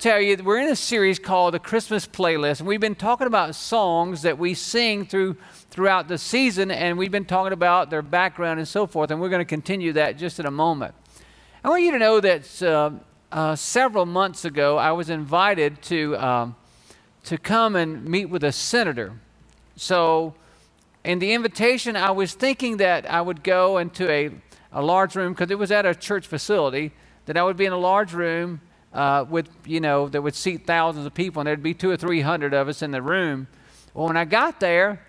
Tell you that we're in a series called The Christmas Playlist, and we've been talking about songs that we sing throughout the season, and we've been talking about their background and so forth, and we're going to continue that just in a moment. I want you to know that several months ago, I was invited to come and meet with a senator. So in the invitation, I was thinking that I would go into a large room, because it was at a church facility, that I would be in a large room that would seat thousands of people, and there'd be 200 or 300 of us in the room. Well, when I got there,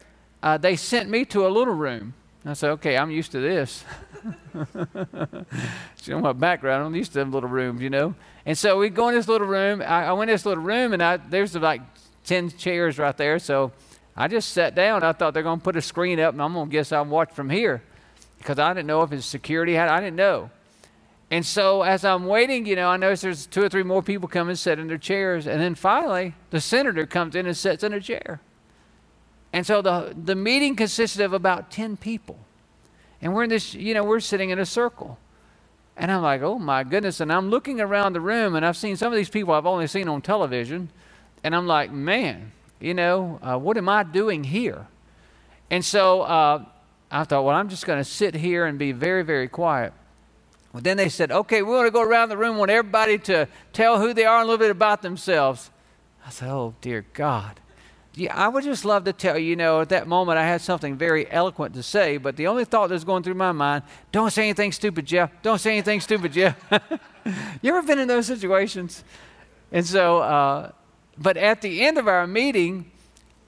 they sent me to a little room. I said, okay, I'm used to this. You know my background, I'm used to them little rooms, you know. And so we go in this little room. I went in this little room, and there's like 10 chairs right there. So I just sat down. I thought they're going to put a screen up, and I'm going to guess I'll watch from here, because I didn't know if it's security. I didn't know. And so as I'm waiting, you know, I notice there's 2 or 3 more people come and sit in their chairs. And then finally, the senator comes in and sits in a chair. And so the meeting consisted of about 10 people. And we're in this, you know, we're sitting in a circle. And I'm like, oh, my goodness. And I'm looking around the room, and I've seen some of these people I've only seen on television. And I'm like, man, you know, what am I doing here? And so I thought, well, I'm just going to sit here and be very, very quiet. Well, then they said, okay, we want to go around the room, want everybody to tell who they are and a little bit about themselves. I said, oh, dear God. Yeah, I would just love to tell you, you know, at that moment I had something very eloquent to say, but the only thought that was going through my mind, don't say anything stupid, Jeff. Don't say anything stupid, Jeff. You ever been in those situations? And so, but at the end of our meeting,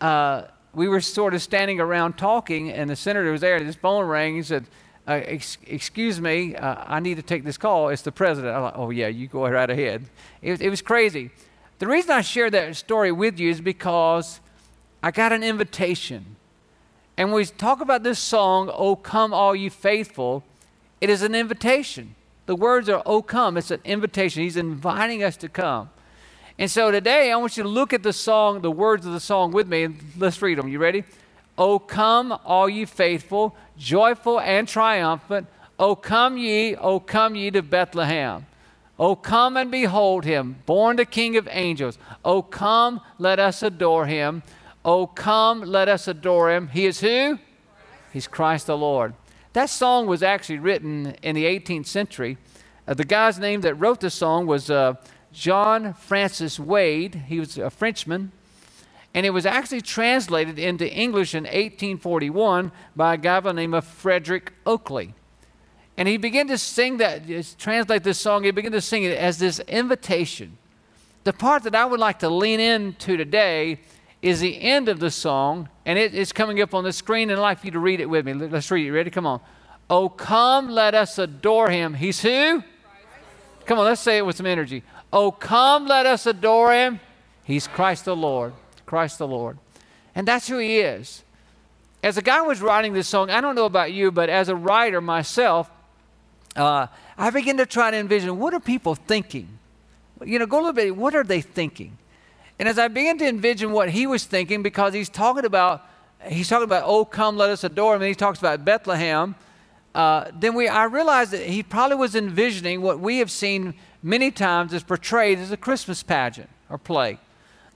we were sort of standing around talking, and the senator was there, and his phone rang. He said, excuse me, I need to take this call. It's the president. I'm like, oh, yeah, you go right ahead. It was crazy. The reason I share that story with you is because I got an invitation. And when we talk about this song, "Oh Come All You Faithful," it is an invitation. The words are, "Oh Come." It's an invitation. He's inviting us to come. And so today, I want you to look at the song, the words of the song with me, and let's read them. You ready? "O come, all ye faithful, joyful and triumphant. O come ye to Bethlehem. O come and behold him, born the King of angels. O come, let us adore him. O come, let us adore him." He is who? Christ. He's Christ the Lord. That song was actually written in the 18th century. The guy's name that wrote the song was John Francis Wade. He was a Frenchman. And it was actually translated into English in 1841 by a guy by the name of Frederick Oakley. And he began to sing that, translate this song, he began to sing it as this invitation. The part that I would like to lean into today is the end of the song, and it's coming up on the screen, and I'd like for you to read it with me. Let's read it. Ready? Come on. "Oh, come, let us adore him." He's who? Christ. Come on, let's say it with some energy. "Oh, come, let us adore him." He's Christ the Lord. Christ the Lord. And that's who he is. As a guy was writing this song, I don't know about you, but as a writer myself, I began to try to envision, what are people thinking? You know, go a little bit, what are they thinking? And as I began to envision what he was thinking, because he's talking about, "Oh, come, let us adore him," and he talks about Bethlehem, I realized that he probably was envisioning what we have seen many times as portrayed as a Christmas pageant or play.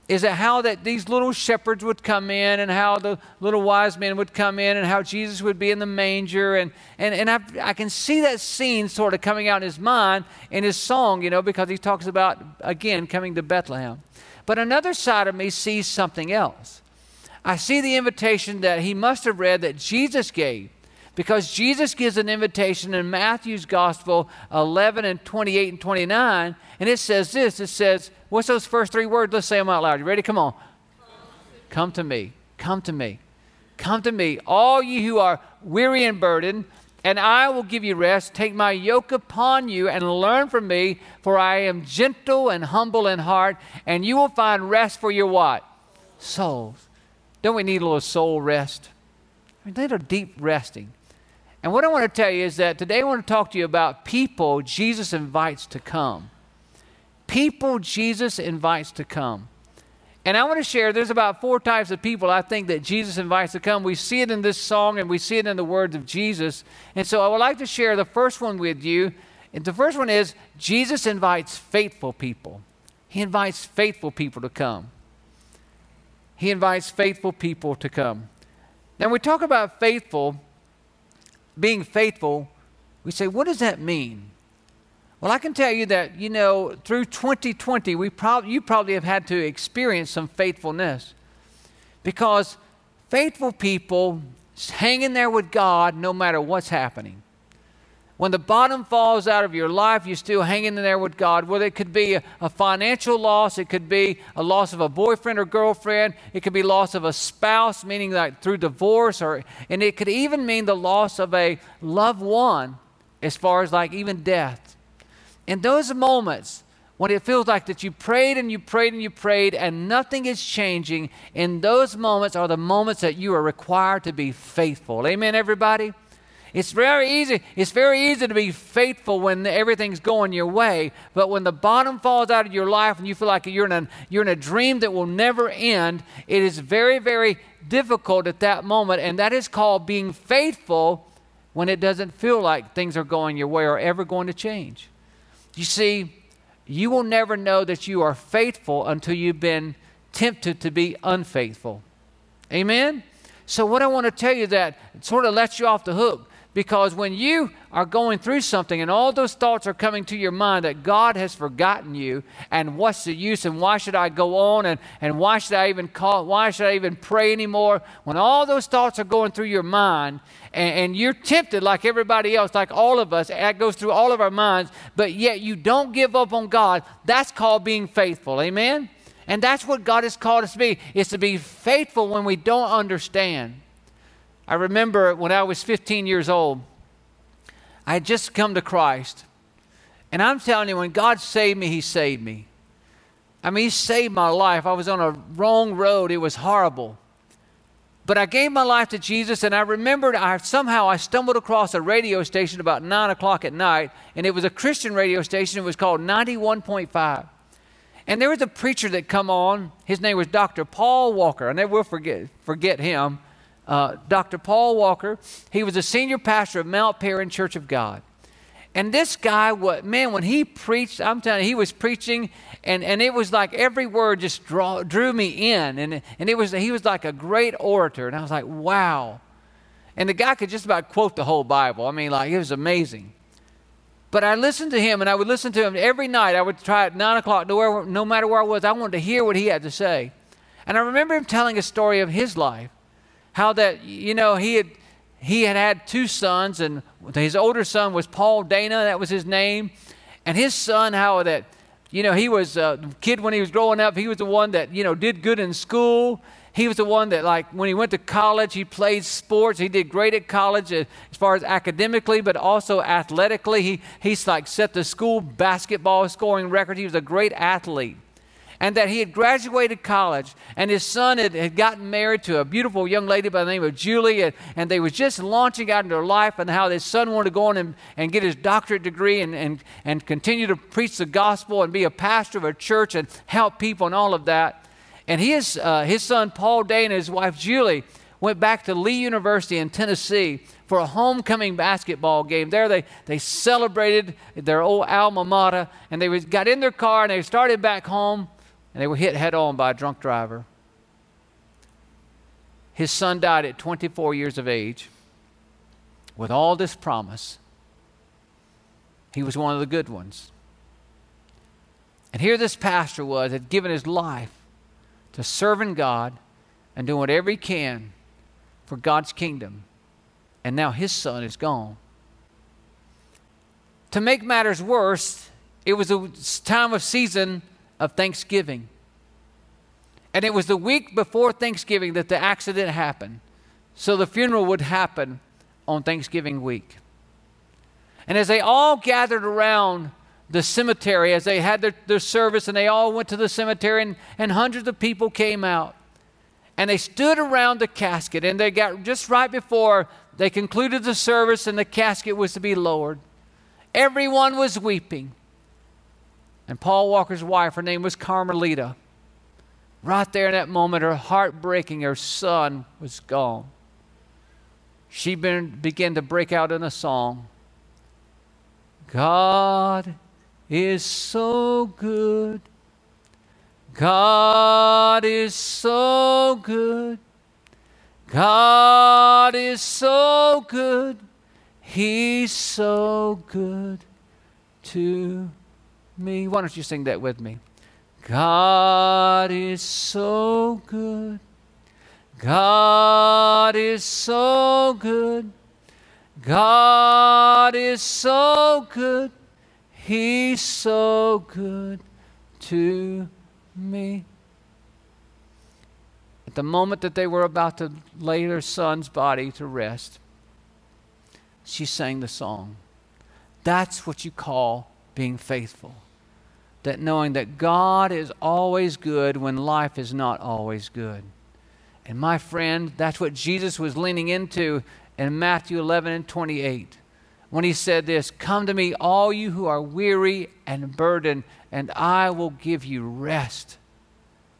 Is it how that these little shepherds would come in, and how the little wise men would come in, and how Jesus would be in the manger. And I can see that scene sort of coming out in his mind in his song, you know, because he talks about, again, coming to Bethlehem. But another side of me sees something else. I see the invitation that he must have read that Jesus gave, because Jesus gives an invitation in Matthew's Gospel 11 and 28 and 29, and it says this. It says, what's those first 3 words? Let's say them out loud. You ready? Come on. Come to me. Come to me. Come to me, all ye who are weary and burdened, and I will give you rest. Take my yoke upon you and learn from me, for I am gentle and humble in heart, and you will find rest for your what? Souls. Don't we need a little soul rest? I mean, a little deep resting. And what I want to tell you is that today I want to talk to you about people Jesus invites to come. People Jesus invites to come. And I want to share, there's about four types of people I think that Jesus invites to come. We see it in this song and we see it in the words of Jesus. And so I would like to share the first one with you. And the first one is Jesus invites faithful people. He invites faithful people to come. He invites faithful people to come. Now when we talk about faithful, being faithful, we say, what does that mean? Well, I can tell you that, you know, through 2020, you probably have had to experience some faithfulness, because faithful people hang in there with God no matter what's happening. When the bottom falls out of your life, you're still hanging in there with God, whether it could be a financial loss, it could be a loss of a boyfriend or girlfriend, it could be loss of a spouse, meaning like through divorce, and it could even mean the loss of a loved one, as far as like even death. In those moments when it feels like that you prayed and you prayed and you prayed and nothing is changing, in those moments are the moments that you are required to be faithful. Amen, everybody? It's very easy to be faithful when everything's going your way, but when the bottom falls out of your life and you feel like you're in a dream that will never end, it is very, very difficult at that moment, and that is called being faithful when it doesn't feel like things are going your way or ever going to change. You see, you will never know that you are faithful until you've been tempted to be unfaithful. Amen? So what I want to tell you that sort of lets you off the hook, because when you are going through something and all those thoughts are coming to your mind that God has forgotten you and what's the use and why should I go on and why should I even call, why should I even pray anymore? When all those thoughts are going through your mind and you're tempted like everybody else, like all of us, that goes through all of our minds, but yet you don't give up on God, that's called being faithful, amen? And that's what God has called us to be, is to be faithful when we don't understand. I remember when I was 15 years old, I had just come to Christ. And I'm telling you, when God saved me, He saved me. I mean, He saved my life. I was on a wrong road. It was horrible. But I gave my life to Jesus, and I remembered I somehow stumbled across a radio station about 9 o'clock at night, and it was a Christian radio station. It was called 91.5. And there was a preacher that come on. His name was Dr. Paul Walker. I never will forget him. Dr. Paul Walker, he was a senior pastor of Mount Perrin Church of God. And this guy, when he preached, I'm telling you, he was preaching, and it was like every word just drew me in. And he was like a great orator. And I was like, wow. And the guy could just about quote the whole Bible. I mean, like, it was amazing. But I listened to him, and I would listen to him every night. I would try at 9 o'clock, no matter where I was, I wanted to hear what he had to say. And I remember him telling a story of his life, how that, you know, he had two sons, and his older son was Paul Dana, that was his name. And his son, how that, you know, he was a kid when he was growing up, he was the one that, you know, did good in school. He was the one that, like, when he went to college, he played sports. He did great at college as far as academically, but also athletically. He's like set the school basketball scoring record. He was a great athlete. And that he had graduated college, and his son had gotten married to a beautiful young lady by the name of Julie, and they was just launching out into their life, and how his son wanted to go on and get his doctorate degree and continue to preach the gospel and be a pastor of a church and help people and all of that. And his son Paul Dana and his wife Julie went back to Lee University in Tennessee for a homecoming basketball game. There they celebrated their old alma mater, and they got in their car and they started back home. And they were hit head-on by a drunk driver. His son died at 24 years of age with all this promise. He was one of the good ones. And here this pastor had given his life to serving God and doing whatever he can for God's kingdom. And now his son is gone. To make matters worse, it was a time of season of Thanksgiving. And it was the week before Thanksgiving that the accident happened. So the funeral would happen on Thanksgiving week. And as they all gathered around the cemetery, as they had their service, and they all went to the cemetery, and hundreds of people came out. And they stood around the casket, and they got just right before they concluded the service and the casket was to be lowered. Everyone was weeping. And Paul Walker's wife, her name was Carmelita, right there in that moment, her heart breaking, her son was gone. She began to break out in a song. God is so good. God is so good. God is so good. He's so good to me. Why don't you sing that with me? God is so good. God is so good. God is so good. He's so good to me. At the moment that they were about to lay their son's body to rest, she sang the song. That's what you call being faithful. That knowing that God is always good when life is not always good. And my friend, that's what Jesus was leaning into in Matthew 11:28. When he said this, "Come to me, all you who are weary and burdened, and I will give you rest."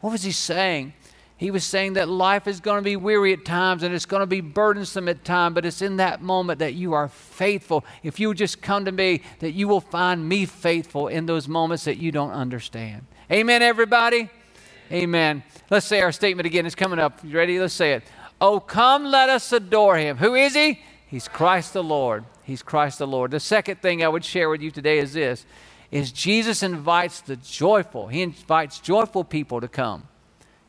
What was he saying? He was saying that life is going to be weary at times, and it's going to be burdensome at times, but it's in that moment that you are faithful. If you just come to me, that you will find me faithful in those moments that you don't understand. Amen, everybody? Amen. Let's say our statement again. It's coming up. You ready? Let's say it. Oh, come, let us adore him. Who is he? He's Christ the Lord. He's Christ the Lord. The second thing I would share with you today is this, is Jesus invites the joyful. He invites joyful people to come.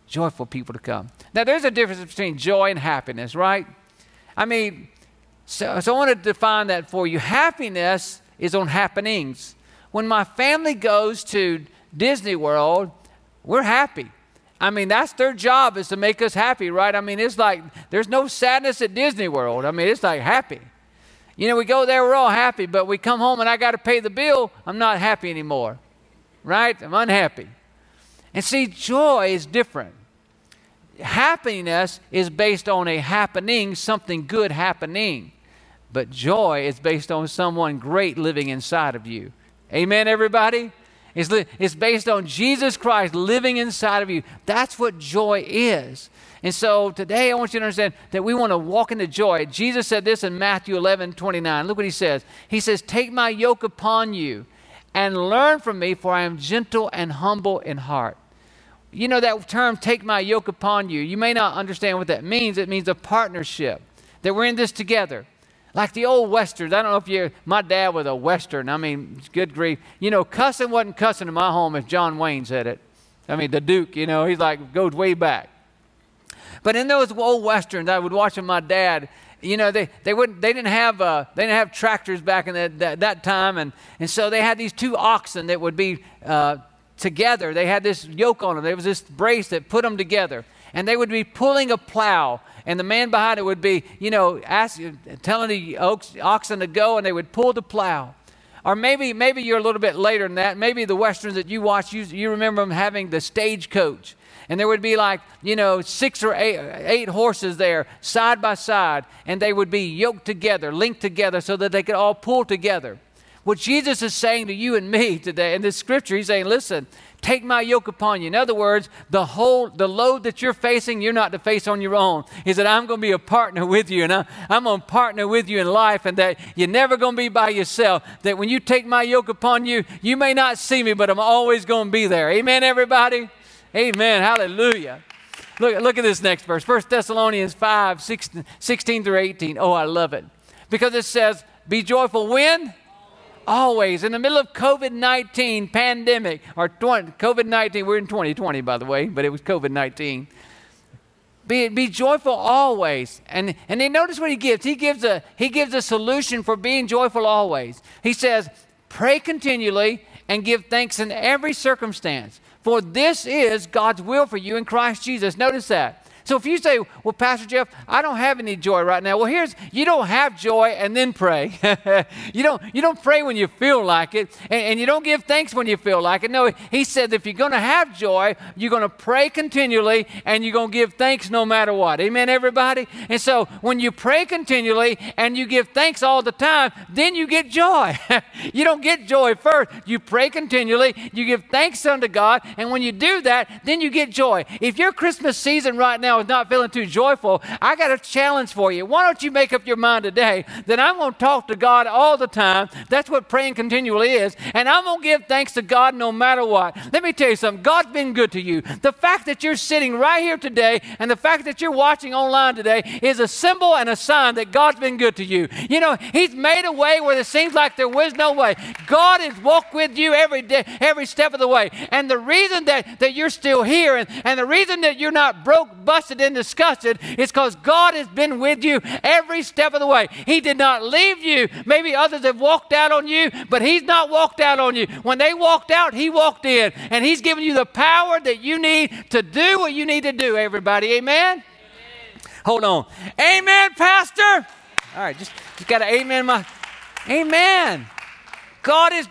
Joyful people to come. Now, there's a difference between joy and happiness, right? I mean, so I want to define that for you. Happiness is on happenings. When my family goes to Disney World, we're happy. I mean, that's their job, is to make us happy, right? I mean, it's like there's no sadness at Disney World. I mean, it's like happy. You know, we go there, we're all happy, but we come home and I got to pay the bill, I'm not happy anymore, right? I'm unhappy. And see, joy is different. Happiness is based on a happening, something good happening. But joy is based on someone great living inside of you. Amen, everybody? It's based on Jesus Christ living inside of you. That's what joy is. And so today I want you to understand that we want to walk into joy. Jesus said this in Matthew 11:29. Look what he says. He says, "Take my yoke upon you and learn from me, for I am gentle and humble in heart." You know that term, "take my yoke upon you." You may not understand what that means. It means a partnership, that we're in this together. Like the old Westerns. I don't know if my dad was a Western. I mean, good grief. You know, cussing wasn't cussing in my home if John Wayne said it. I mean, the Duke, you know, he's like, goes way back. But in those old Westerns, I would watch with my dad. You know, they didn't have tractors back in that time, and so they had these two oxen that would be together. They had this yoke on them. There was this brace that put them together, and they would be pulling a plow, and the man behind it would be, you know, telling the oxen to go, and they would pull the plow. Or maybe you're a little bit later than that. Maybe the Westerns that you watch, you remember them having the stagecoach. And there would be like, you know, six or eight horses there side by side. And they would be yoked together, linked together so that they could all pull together. What Jesus is saying to you and me today in this scripture, he's saying, listen, take my yoke upon you. In other words, the load that you're facing, you're not to face on your own. He said, I'm going to be a partner with you, and I'm going to partner with you in life, and that you're never going to be by yourself. That when you take my yoke upon you, you may not see me, but I'm always going to be there. Amen, everybody? Amen. Hallelujah. Look at this next verse. 1 Thessalonians 5:16-18. Oh, I love it. Because it says, be joyful when? Always. In the middle of COVID-19 pandemic, or COVID-19, we're in 2020, by the way, but it was COVID-19. Be joyful always. And then notice what he gives. He gives a solution for being joyful always. He says, pray continually and give thanks in every circumstance. For this is God's will for you in Christ Jesus. Notice that. So if you say, well, Pastor Jeff, I don't have any joy right now. Well, you don't have joy and then pray. You don't pray when you feel like it, and you don't give thanks when you feel like it. No, he said if you're going to have joy, you're going to pray continually, and you're going to give thanks no matter what. Amen, everybody? And so when you pray continually and you give thanks all the time, then you get joy. You don't get joy first. You pray continually, you give thanks unto God, and when you do that, then you get joy. If your Christmas season right now is not feeling too joyful, I got a challenge for you. Why don't you make up your mind today that I'm going to talk to God all the time? That's what praying continually is. And I'm going to give thanks to God no matter what. Let me tell you something. God's been good to you. The fact that you're sitting right here today and the fact that you're watching online today is a symbol and a sign that God's been good to you. You know, he's made a way where it seems like there was no way. God has walked with you every day, every step of the way. And the reason that you're still here and the reason that you're not broke, busted, and disgusted is because God has been with you every step of the way. He did not leave you. Maybe others have walked out on you, but he's not walked out on you. When they walked out, he walked in, and he's given you the power that you need to do what you need to do, everybody. Amen? Amen. Hold on. Amen, Pastor? All right, just got to amen my... Amen. God has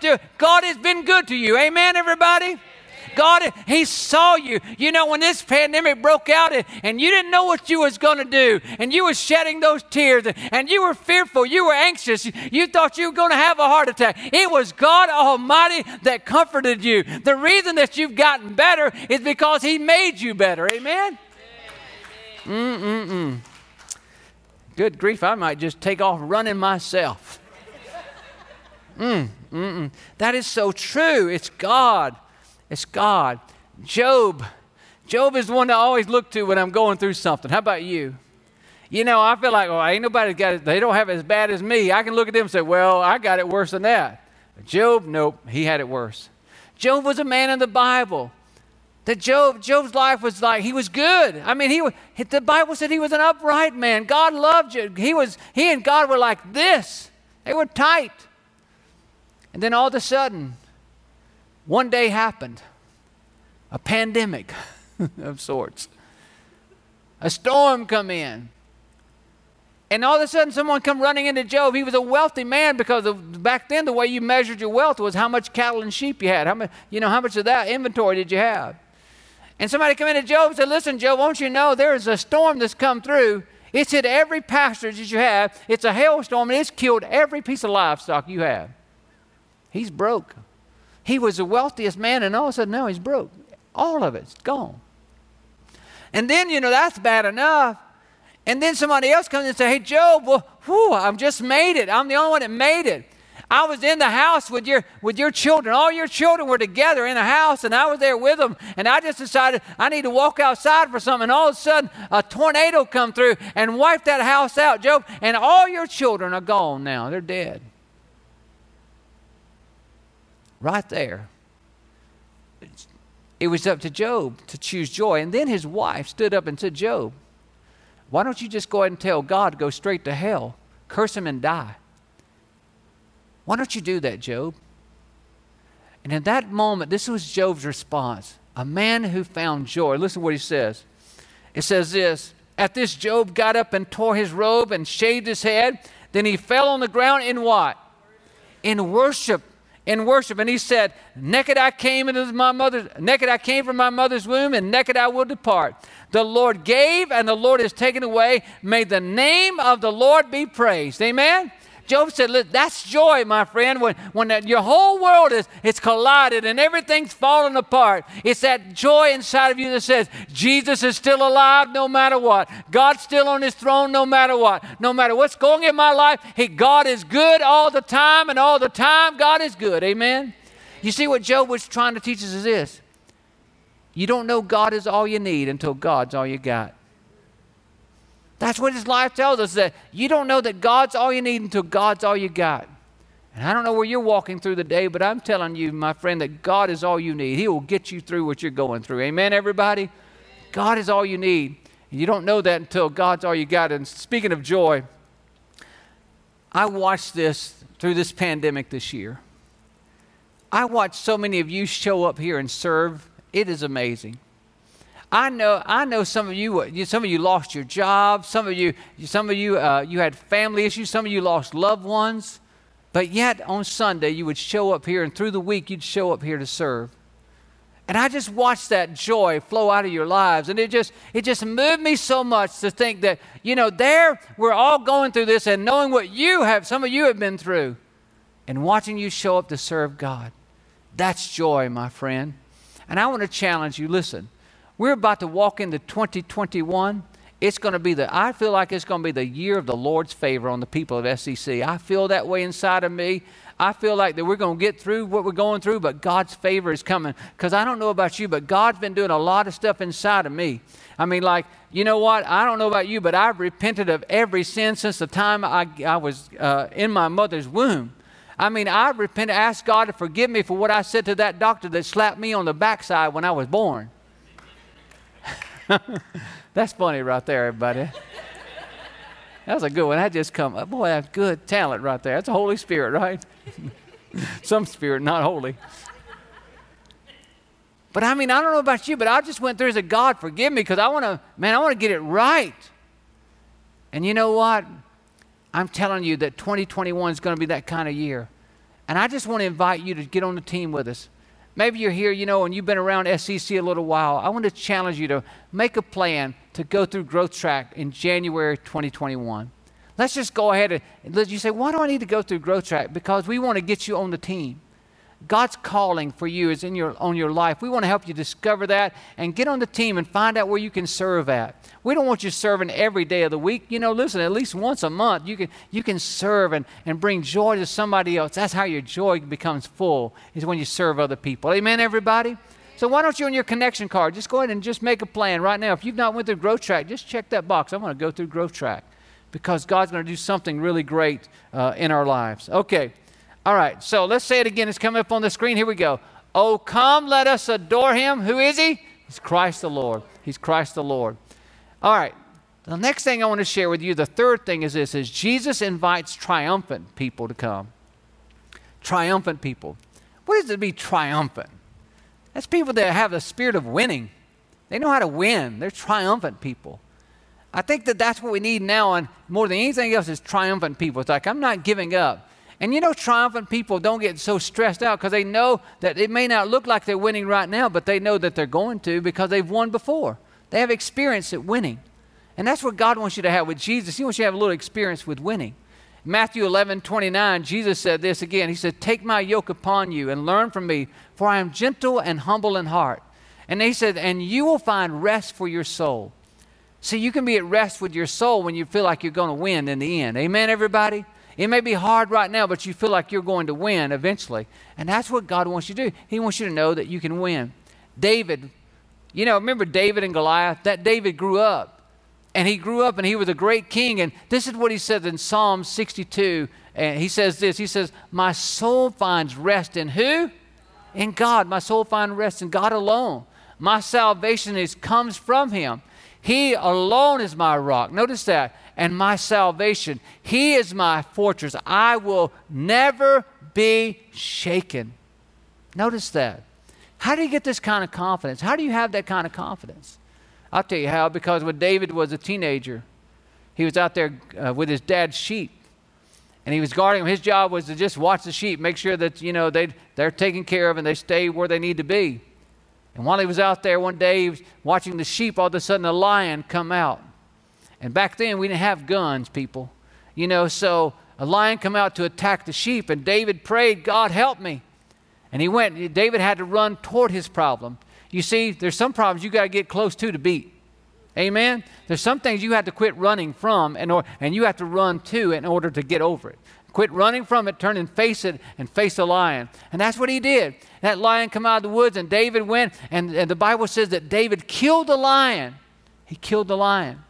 been good to you. Amen, everybody? God, he saw you. You know, when this pandemic broke out and you didn't know what you was going to do, and you were shedding those tears, and you were fearful, you were anxious, you thought you were going to have a heart attack. It was God Almighty that comforted you. The reason that you've gotten better is because he made you better. Amen? Mm-mm-mm. Good grief, I might just take off running myself. Mm-mm-mm. That is so true. It's God. It's God. Job is the one I always look to when I'm going through something. How about you? You know, I feel like, oh, ain't nobody got it. They don't have it as bad as me. I can look at them and say, well, I got it worse than that. But Job, nope, he had it worse. Job was a man in the Bible. That Job's life was like, he was good. I mean, the Bible said he was an upright man. God loved Job. He and God were like this. They were tight. And then all of a sudden, one day happened, a pandemic of sorts. A storm come in. And all of a sudden, someone come running into Job. He was a wealthy man because back then, the way you measured your wealth was how much cattle and sheep you had. How much of that inventory did you have? And somebody come into Job and said, listen, Job, won't you know there is a storm that's come through. It's hit every pasture that you have. It's a hailstorm, and it's killed every piece of livestock you have. He's broke. He was the wealthiest man, and all of a sudden now he's broke. All of it's gone. And then, you know, that's bad enough. And then somebody else comes and says, hey, Job, well, I've just made it. I'm the only one that made it. I was in the house with your children. All your children were together in a house, and I was there with them. And I just decided I need to walk outside for something. And all of a sudden, a tornado come through and wiped that house out, Job. And all your children are gone now. They're dead. Right there. It was up to Job to choose joy. And then his wife stood up and said, Job, why don't you just go ahead and tell God, go straight to hell, curse him and die? Why don't you do that, Job? And in that moment, this was Job's response. A man who found joy. Listen to what he says. It says this, at this Job got up and tore his robe and shaved his head. Then he fell on the ground in what? In worship. In worship, and he said, naked I came from my mother's womb, and naked I will depart. The Lord gave, and the Lord has taken away. May the name of the Lord be praised. Amen? Job said, look, that's joy, my friend. When your whole world it's collided and everything's falling apart, it's that joy inside of you that says, Jesus is still alive no matter what. God's still on his throne no matter what. No matter what's going in my life, God is good all the time, and all the time God is good. Amen? You see, what Job was trying to teach us is this. You don't know God is all you need until God's all you got. That's what his life tells us, that you don't know that God's all you need until God's all you got. And I don't know where you're walking through the day, but I'm telling you, my friend, that God is all you need. He will get you through what you're going through. Amen, everybody? Amen. God is all you need. And you don't know that until God's all you got. And speaking of joy, I watched this through this pandemic this year. I watched so many of you show up here and serve. It is amazing. I know some of you lost your job, some of you had family issues, some of you lost loved ones, but yet on Sunday you would show up here, and through the week you'd show up here to serve. And I just watched that joy flow out of your lives, and it just moved me so much to think that, you know, there we're all going through this and knowing what you have, some of you have been through, and watching you show up to serve God. That's joy, my friend. And I want to challenge you, listen, we're about to walk into 2021. It's going to be I feel like it's going to be the year of the Lord's favor on the people of SEC. I feel that way inside of me. I feel like that we're going to get through what we're going through, but God's favor is coming. Because I don't know about you, but God's been doing a lot of stuff inside of me. I mean, like, you know what? I don't know about you, but I've repented of every sin since the time I was in my mother's womb. I mean, I've repented, asked God to forgive me for what I said to that doctor that slapped me on the backside when I was born. That's funny right there, everybody. That was a good one. That just come up. Boy, that's good talent right there. That's the Holy Spirit, right? Some spirit, not holy. But I mean, I don't know about you, but I just went through as a God, forgive me, because I want to get it right. And you know what? I'm telling you that 2021 is going to be that kind of year. And I just want to invite you to get on the team with us. Maybe you're here, you know, and you've been around SEC a little while. I want to challenge you to make a plan to go through Growth Track in January 2021. Let's just go ahead and you say, why do I need to go through Growth Track? Because we want to get you on the team. God's calling for you is on your life. We want to help you discover that and get on the team and find out where you can serve at. We don't want you serving every day of the week. You know, listen, at least once a month you can serve and bring joy to somebody else. That's how your joy becomes full, is when you serve other people. Amen, everybody? So why don't you, on your connection card, just go ahead and just make a plan right now. If you've not went through Growth Track, just check that box. I want to go through Growth Track, because God's going to do something really great in our lives. Okay. All right, so let's say it again. It's coming up on the screen. Here we go. Oh, come, let us adore him. Who is he? He's Christ the Lord. He's Christ the Lord. All right, the next thing I want to share with you, the third thing is this, is Jesus invites triumphant people to come. Triumphant people. What is it to be triumphant? That's people that have the spirit of winning. They know how to win. They're triumphant people. I think that that's what we need now, and more than anything else is triumphant people. It's like, I'm not giving up. And you know, triumphant people don't get so stressed out, because they know that it may not look like they're winning right now, but they know that they're going to, because they've won before. They have experience at winning. And that's what God wants you to have with Jesus. He wants you to have a little experience with winning. Matthew 11:29, Jesus said this again. He said, take my yoke upon you and learn from me, for I am gentle and humble in heart. And he said, and you will find rest for your soul. See, you can be at rest with your soul when you feel like you're going to win in the end. Amen, everybody? It may be hard right now, but you feel like you're going to win eventually. And that's what God wants you to do. He wants you to know that you can win. David, you know, remember David and Goliath? That David grew up. And he grew up and he was a great king. And this is what he says in Psalm 62. And he says this. He says, my soul finds rest in who? In God. My soul finds rest in God alone. My salvation comes from him. He alone is my rock. Notice that. And my salvation. He is my fortress. I will never be shaken. Notice that. How do you get this kind of confidence? How do you have that kind of confidence? I'll tell you how. Because when David was a teenager, he was out there with his dad's sheep. And he was guarding them. His job was to just watch the sheep, make sure that, you know, they're taken care of and they stay where they need to be. And while he was out there one day, he was watching the sheep, all of a sudden a lion come out. And back then, we didn't have guns, people. You know, so a lion come out to attack the sheep, and David prayed, God, help me. And he went. David had to run toward his problem. You see, there's some problems you got to get close to beat. Amen? There's some things you have to quit running from, and you have to run to in order to get over it. Quit running from it, turn and face it, and face the lion. And that's what he did. That lion came out of the woods, and David went, and the Bible says that David killed the lion. He killed the lion.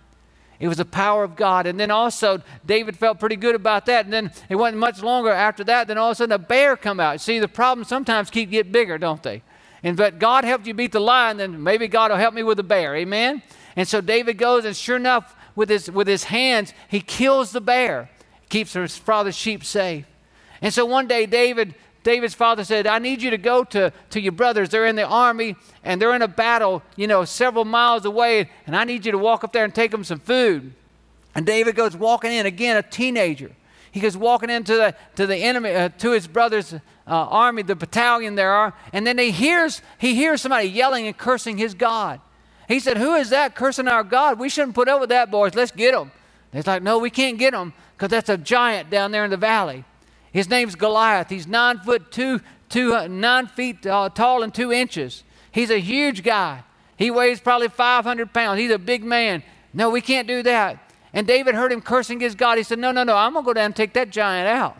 It was the power of God. And then also, David felt pretty good about that. And then it wasn't much longer after that, then all of a sudden a bear come out. See, the problems sometimes get bigger, don't they? And but God helped you beat the lion, then maybe God will help me with the bear. Amen? And so David goes, and sure enough, with his hands, he kills the bear. Keeps his father's sheep safe. And so one day David David's father said, I need you to go to your brothers. They're in the army, and they're in a battle, you know, several miles away, and I need you to walk up there and take them some food. And David goes walking in, again, a teenager. He goes walking into the enemy, to his brother's army, the battalion there are, and then he hears somebody yelling and cursing his God. He said, who is that cursing our God? We shouldn't put up with that, boys. Let's get them. They're like, no, we can't get them because that's a giant down there in the valley. His name's Goliath. He's 9 feet tall and 2 inches. He's a huge guy. He weighs probably 500 pounds. He's a big man. No, we can't do that. And David heard him cursing his God. He said, no, I'm going to go down and take that giant out.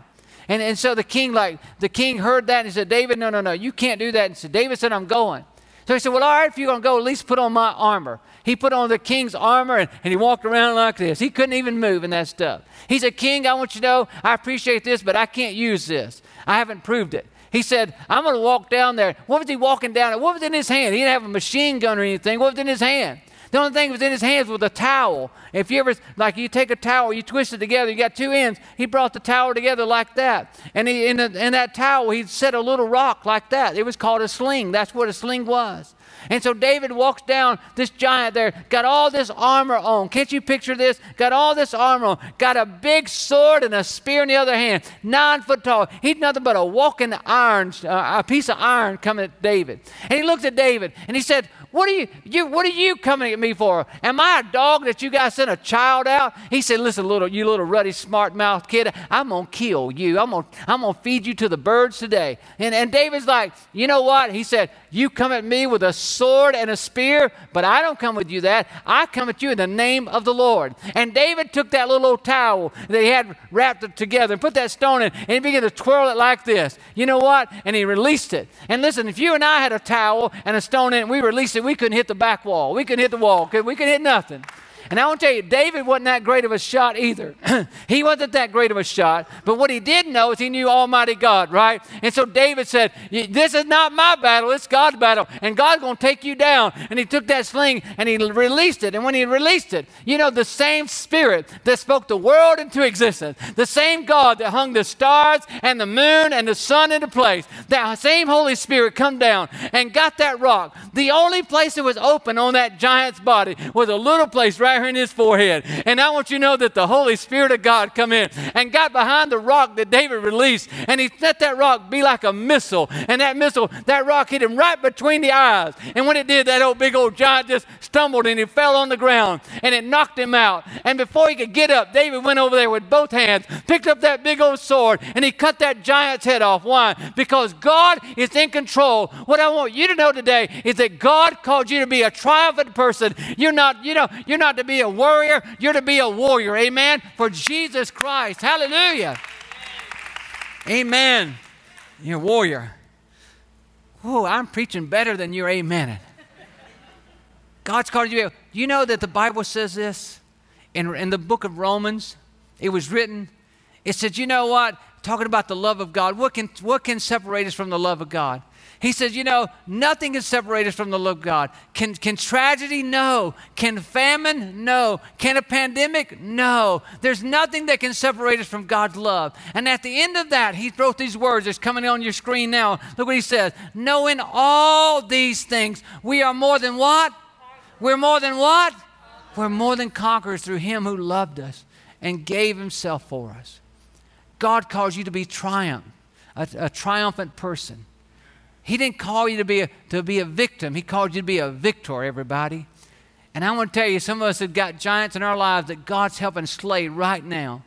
And so the king heard that, and he said, David, no, you can't do that. And so David said, I'm going. So he said, well, all right, if you're going to go, at least put on my armor. He put on the king's armor, and he walked around like this. He couldn't even move in that stuff. He said, King, I want you to know, I appreciate this, but I can't use this. I haven't proved it. He said, I'm going to walk down there. What was he walking down there? What was in his hand? He didn't have a machine gun or anything. What was in his hand? The only thing that was in his hands was a towel. If you ever, like you take a towel, you twist it together, you got two ends. He brought the towel together like that. And in that towel, he set a little rock like that. It was called a sling. That's what a sling was. And so David walks down, this giant there, got all this armor on. Can't you picture this? Got all this armor on. Got a big sword and a spear in the other hand. 9 foot tall. He's nothing but a walking iron, a piece of iron coming at David. And he looked at David and he said, What are you coming at me for? Am I a dog that you guys sent a child out? He said, listen, you little ruddy smart-mouthed kid, I'm going to kill you. I'm going to feed you to the birds today. And David's like, you know what? He said, you come at me with a sword and a spear, but I don't come with you that. I come at you in the name of the Lord. And David took that little old towel that he had wrapped it together and put that stone in, and he began to twirl it like this. You know what? And he released it. And listen, if you and I had a towel and a stone in it and we released it, we couldn't hit the back wall. We couldn't hit the wall. We couldn't hit nothing. And I want to tell you, David wasn't that great of a shot either. He wasn't that great of a shot. But what he did know is he knew Almighty God, right? And so David said, this is not my battle. It's God's battle. And God's going to take you down. And he took that sling and he released it. And when he released it, you know, the same spirit that spoke the world into existence, the same God that hung the stars and the moon and the sun into place, that same Holy Spirit come down and got that rock. The only place that was open on that giant's body was a little place right in his forehead. And I want you to know that the Holy Spirit of God come in and got behind the rock that David released, and he let that rock be like a missile, and that rock hit him right between the eyes. And when it did, that old big old giant just stumbled and he fell on the ground, and it knocked him out. And before he could get up, David went over there with both hands, picked up that big old sword, and he cut that giant's head off. Why? Because God is in control. What I want you to know today is that God called you to be a triumphant person. You're not to be a warrior, you're to be a warrior, amen, for Jesus Christ. Hallelujah. Amen. You're a warrior. Oh, I'm preaching better than you're amening. God's called you. You know that the Bible says this in the book of Romans. It was written, it said, you know what? Talking about the love of God, what can separate us from the love of God? He says, you know, nothing can separate us from the love of God. Can tragedy? No. Can famine? No. Can a pandemic? No. There's nothing that can separate us from God's love. And at the end of that, he wrote these words that's coming on your screen now. Look what he says. Knowing all these things, we are more than what? We're more than what? We're more than conquerors through him who loved us and gave himself for us. God calls you to be a triumphant person. He didn't call you to be a victim. He called you to be a victor, everybody. And I want to tell you, some of us have got giants in our lives that God's helping slay right now.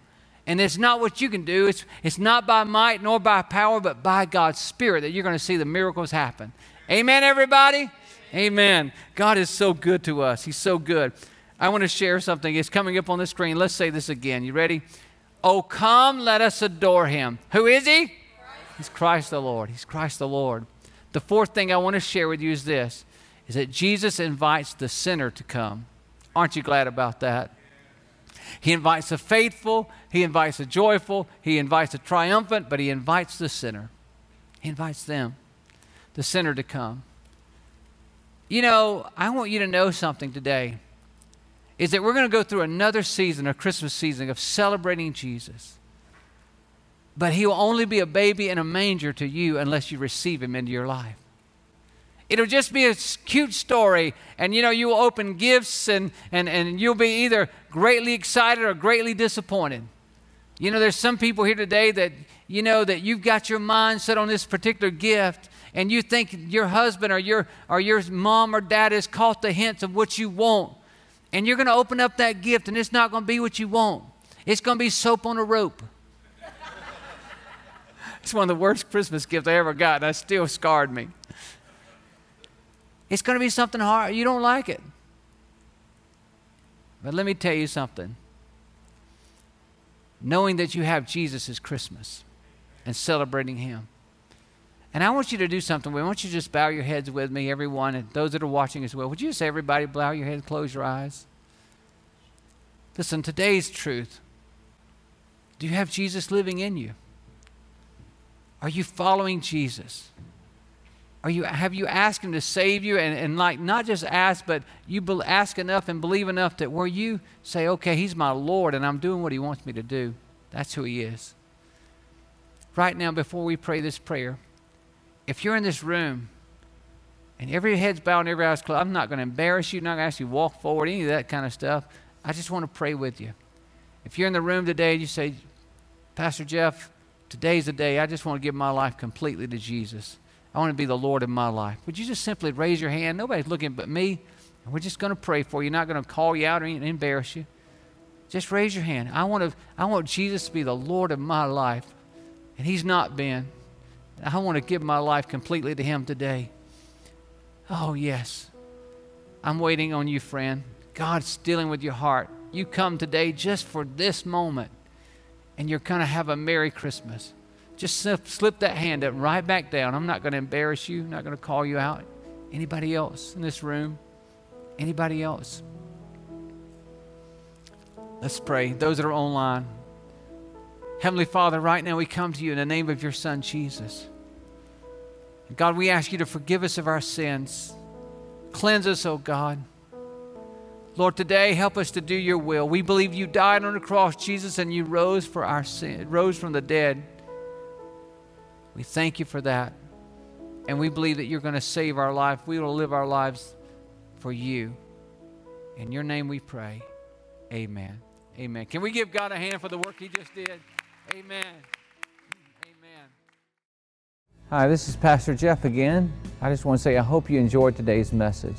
And it's not what you can do. It's not by might nor by power, but by God's Spirit that you're going to see the miracles happen. Amen, everybody? Amen. God is so good to us. He's so good. I want to share something. It's coming up on the screen. Let's say this again. You ready? Oh, come, let us adore him. Who is he? Christ. He's Christ the Lord. He's Christ the Lord. The fourth thing I want to share with you is this, is that Jesus invites the sinner to come. Aren't you glad about that? He invites the faithful, he invites the joyful, he invites the triumphant, but he invites the sinner. He invites them, the sinner, to come. You know, I want you to know something today, is that we're going to go through another season, a Christmas season, of celebrating Jesus. But he will only be a baby in a manger to you unless you receive him into your life. It'll just be a cute story, and you know, you'll open gifts, and you'll be either greatly excited or greatly disappointed. You know, there's some people here today that you know that you've got your mind set on this particular gift, and you think your husband or your mom or dad has caught the hints of what you want, and you're going to open up that gift, and it's not going to be what you want. It's going to be soap on a rope. It's one of the worst Christmas gifts I ever got, and it still scarred me. It's going to be something hard. You don't like it. But let me tell you something. Knowing that you have Jesus is Christmas and celebrating him. And I want you to do something. I want you to just bow your heads with me, everyone, and those that are watching as well. Would you say, everybody, bow your head, close your eyes? Listen, today's truth. Do you have Jesus living in you? Are you following Jesus? Have you asked him to save you? And like not just ask, but you ask enough and believe enough that where you say, okay, he's my Lord and I'm doing what he wants me to do. That's who he is. Right now, before we pray this prayer, if you're in this room and every head's bowed and every eye's closed, I'm not going to embarrass you, not going to ask you to walk forward, any of that kind of stuff. I just want to pray with you. If you're in the room today and you say, Pastor Jeff, today's the day. I just want to give my life completely to Jesus. I want to be the Lord of my life. Would you just simply raise your hand? Nobody's looking but me. And we're just going to pray for you. Not going to call you out or embarrass you. Just raise your hand. I want Jesus to be the Lord of my life. And he's not been. I want to give my life completely to him today. Oh, yes. I'm waiting on you, friend. God's dealing with your heart. You come today just for this moment. And you're going to have a Merry Christmas. Just slip that hand up right back down. I'm not going to embarrass you. I'm not going to call you out. Anybody else in this room? Anybody else? Let's pray. Those that are online. Heavenly Father, right now we come to you in the name of your Son, Jesus. And God, we ask you to forgive us of our sins. Cleanse us, oh God. Lord, today help us to do your will. We believe you died on the cross, Jesus, and you rose for our sin, rose from the dead. We thank you for that. And we believe that you're going to save our life. We will live our lives for you. In your name we pray. Amen. Amen. Can we give God a hand for the work he just did? Amen. Amen. Hi, this is Pastor Jeff again. I just want to say I hope you enjoyed today's message.